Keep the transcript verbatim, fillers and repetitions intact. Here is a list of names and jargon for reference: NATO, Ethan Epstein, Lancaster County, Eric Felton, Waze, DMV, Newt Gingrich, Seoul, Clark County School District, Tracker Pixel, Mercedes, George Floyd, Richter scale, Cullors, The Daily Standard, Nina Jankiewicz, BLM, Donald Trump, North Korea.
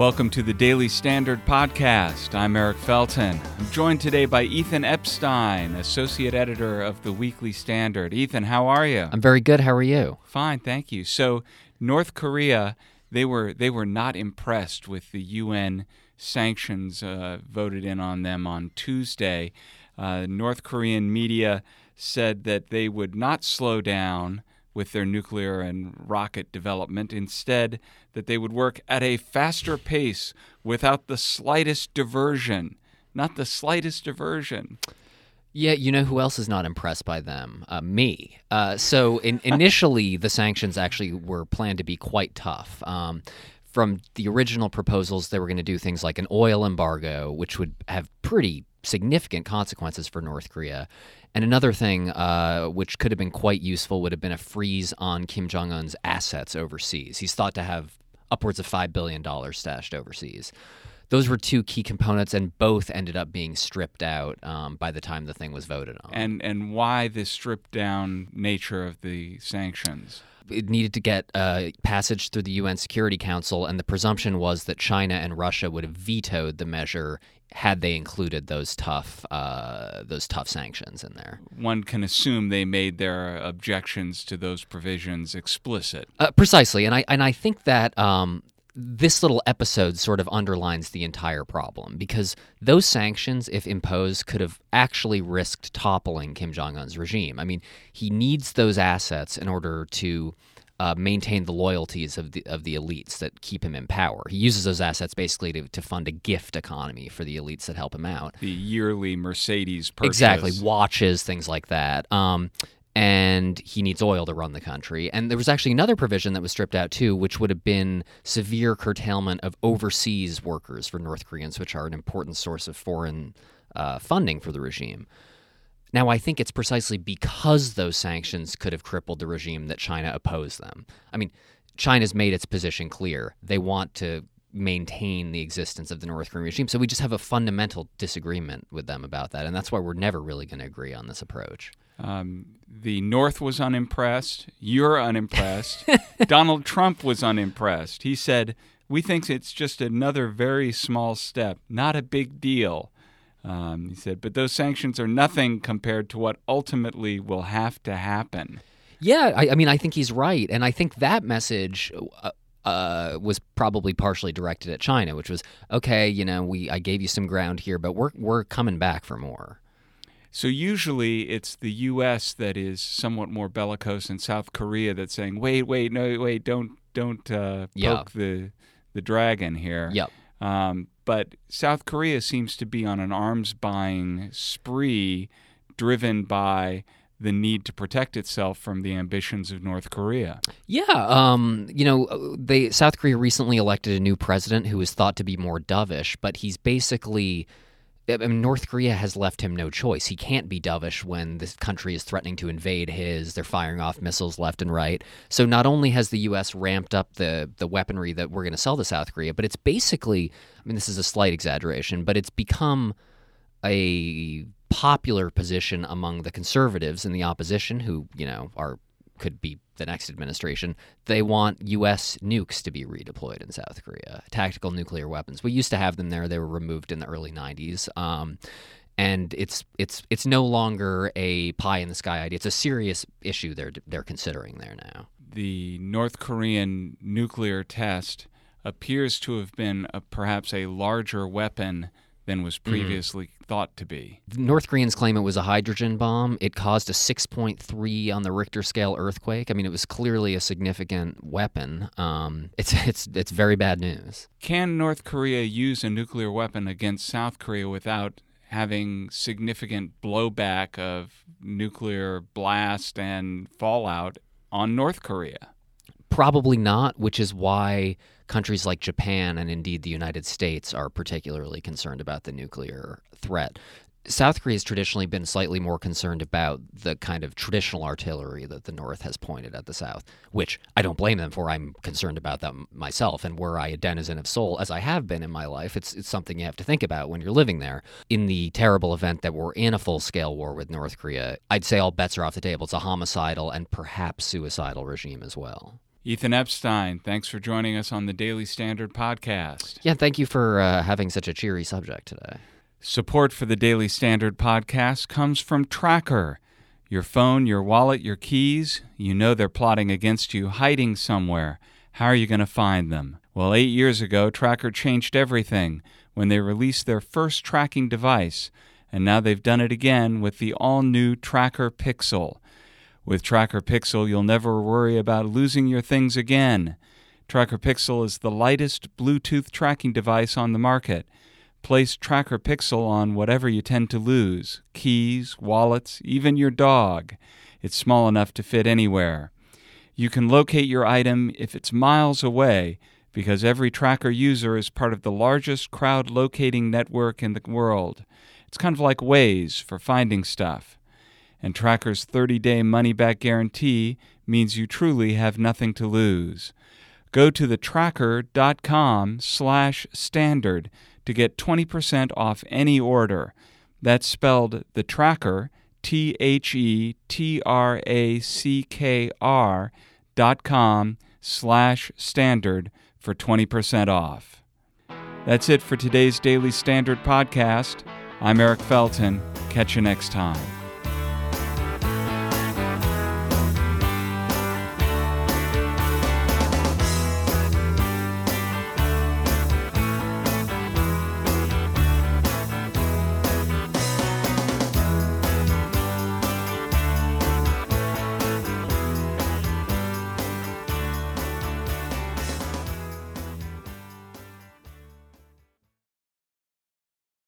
Welcome to the Daily Standard podcast. I'm Eric Felton. I'm joined today by Ethan Epstein, associate editor of the Weekly Standard. Ethan, how are you? I'm very good. How are you? Fine, thank you. So, North Korea, they were they were not impressed with the U N sanctions uh, voted in on them on Tuesday. Uh, North Korean media said that they would not slow down with their nuclear and rocket development, instead that they would work at a faster pace without the slightest diversion. Not the slightest diversion. Yeah, you know who else is not impressed by them? Uh, me. Uh, so in, initially, the sanctions actually were planned to be quite tough. Um, from the original proposals, they were going to do things like an oil embargo, which would have pretty significant consequences for North Korea. And another thing uh, which could have been quite useful would have been a freeze on Kim Jong-un's assets overseas. He's thought to have upwards of five billion dollars stashed overseas. Those were two key components, and both ended up being stripped out um, by the time the thing was voted on. And and why the stripped-down nature of the sanctions? It needed to get uh, passage through the U N Security Council, and the presumption was that China and Russia would have vetoed the measure had they included those tough uh, those tough sanctions in there. One can assume they made their objections to those provisions explicit. Uh, precisely, and I and I think that um, this little episode sort of underlines the entire problem, because those sanctions, if imposed, could have actually risked toppling Kim Jong-un's regime. I mean, he needs those assets in order to Uh, maintain the loyalties of the of the elites that keep him in power. He uses those assets basically to, to fund a gift economy for the elites that help him out. The yearly Mercedes purchase. Exactly, watches, things like that. Um, and he needs oil to run the country. And there was actually another provision that was stripped out too, which would have been severe curtailment of overseas workers for North Koreans, which are an important source of foreign uh, funding for the regime. Now, I think it's precisely because those sanctions could have crippled the regime that China opposed them. I mean, China's made its position clear. They want to maintain the existence of the North Korean regime. So we just have a fundamental disagreement with them about that, and that's why we're never really going to agree on this approach. Um, the North was unimpressed. You're unimpressed. Donald Trump was unimpressed. He said, "We think it's just another very small step, not a big deal." Um, he said, but those sanctions are nothing compared to what ultimately will have to happen. Yeah, I, I mean, I think he's right. And I think that message uh, uh, was probably partially directed at China, which was, okay, you know, we I gave you some ground here, but we're we're coming back for more. So usually it's the U S that is somewhat more bellicose, and South Korea that's saying, wait, wait, no, wait, don't don't uh, poke yeah. the, the dragon here. Yep. Um, but South Korea seems to be on an arms-buying spree driven by the need to protect itself from the ambitions of North Korea. Yeah, um, you know, they South Korea recently elected a new president who is thought to be more dovish, but he's basically... I mean, North Korea has left him no choice. He can't be dovish when this country is threatening to invade his. They're firing off missiles left and right. So not only has the U S ramped up the, the weaponry that we're going to sell to South Korea, but it's basically, I mean, this is a slight exaggeration, but it's become a popular position among the conservatives in the opposition who, you know, are could be the next administration. They want U S nukes to be redeployed in South Korea, tactical nuclear weapons. We used to have them there. They were removed in the early nineties. Um, and it's it's it's no longer a pie-in-the-sky idea. It's a serious issue they're, they're considering there now. The North Korean nuclear test appears to have been a, perhaps a larger weapon than was previously mm. thought to be. North Koreans claim it was a hydrogen bomb. It caused a six point three on the Richter scale earthquake. I mean, it was clearly a significant weapon. Um, it's it's it's very bad news. Can North Korea use a nuclear weapon against South Korea without having significant blowback of nuclear blast and fallout on North Korea? Probably not, which is why countries like Japan and indeed the United States are particularly concerned about the nuclear threat. South Korea has traditionally been slightly more concerned about the kind of traditional artillery that the North has pointed at the South, which I don't blame them for. I'm concerned about that myself, and were I a denizen of Seoul, as I have been in my life, it's it's something you have to think about when you're living there. In the terrible event that we're in a full-scale war with North Korea, I'd say all bets are off the table. It's a homicidal and perhaps suicidal regime as well. Ethan Epstein, thanks for joining us on the Daily Standard podcast. Yeah, thank you for uh, having such a cheery subject today. Support for the Daily Standard podcast comes from Tracker. Your phone, your wallet, your keys, you know they're plotting against you, hiding somewhere. How are you going to find them? Well, eight years ago, Tracker changed everything when they released their first tracking device, and now they've done it again with the all-new Tracker Pixel. With Tracker Pixel, you'll never worry about losing your things again. Tracker Pixel is the lightest Bluetooth tracking device on the market. Place Tracker Pixel on whatever you tend to lose, keys, wallets, even your dog. It's small enough to fit anywhere. You can locate your item if it's miles away, because every Tracker user is part of the largest crowd locating network in the world. It's kind of like Waze for finding stuff. And Tracker's thirty-day money-back guarantee means you truly have nothing to lose. Go to thetracker.com slash standard to get twenty percent off any order. That's spelled the Tracker, T H E T R A C K R dot com slash standard for twenty percent off. That's it for today's Daily Standard podcast. I'm Eric Felton. Catch you next time.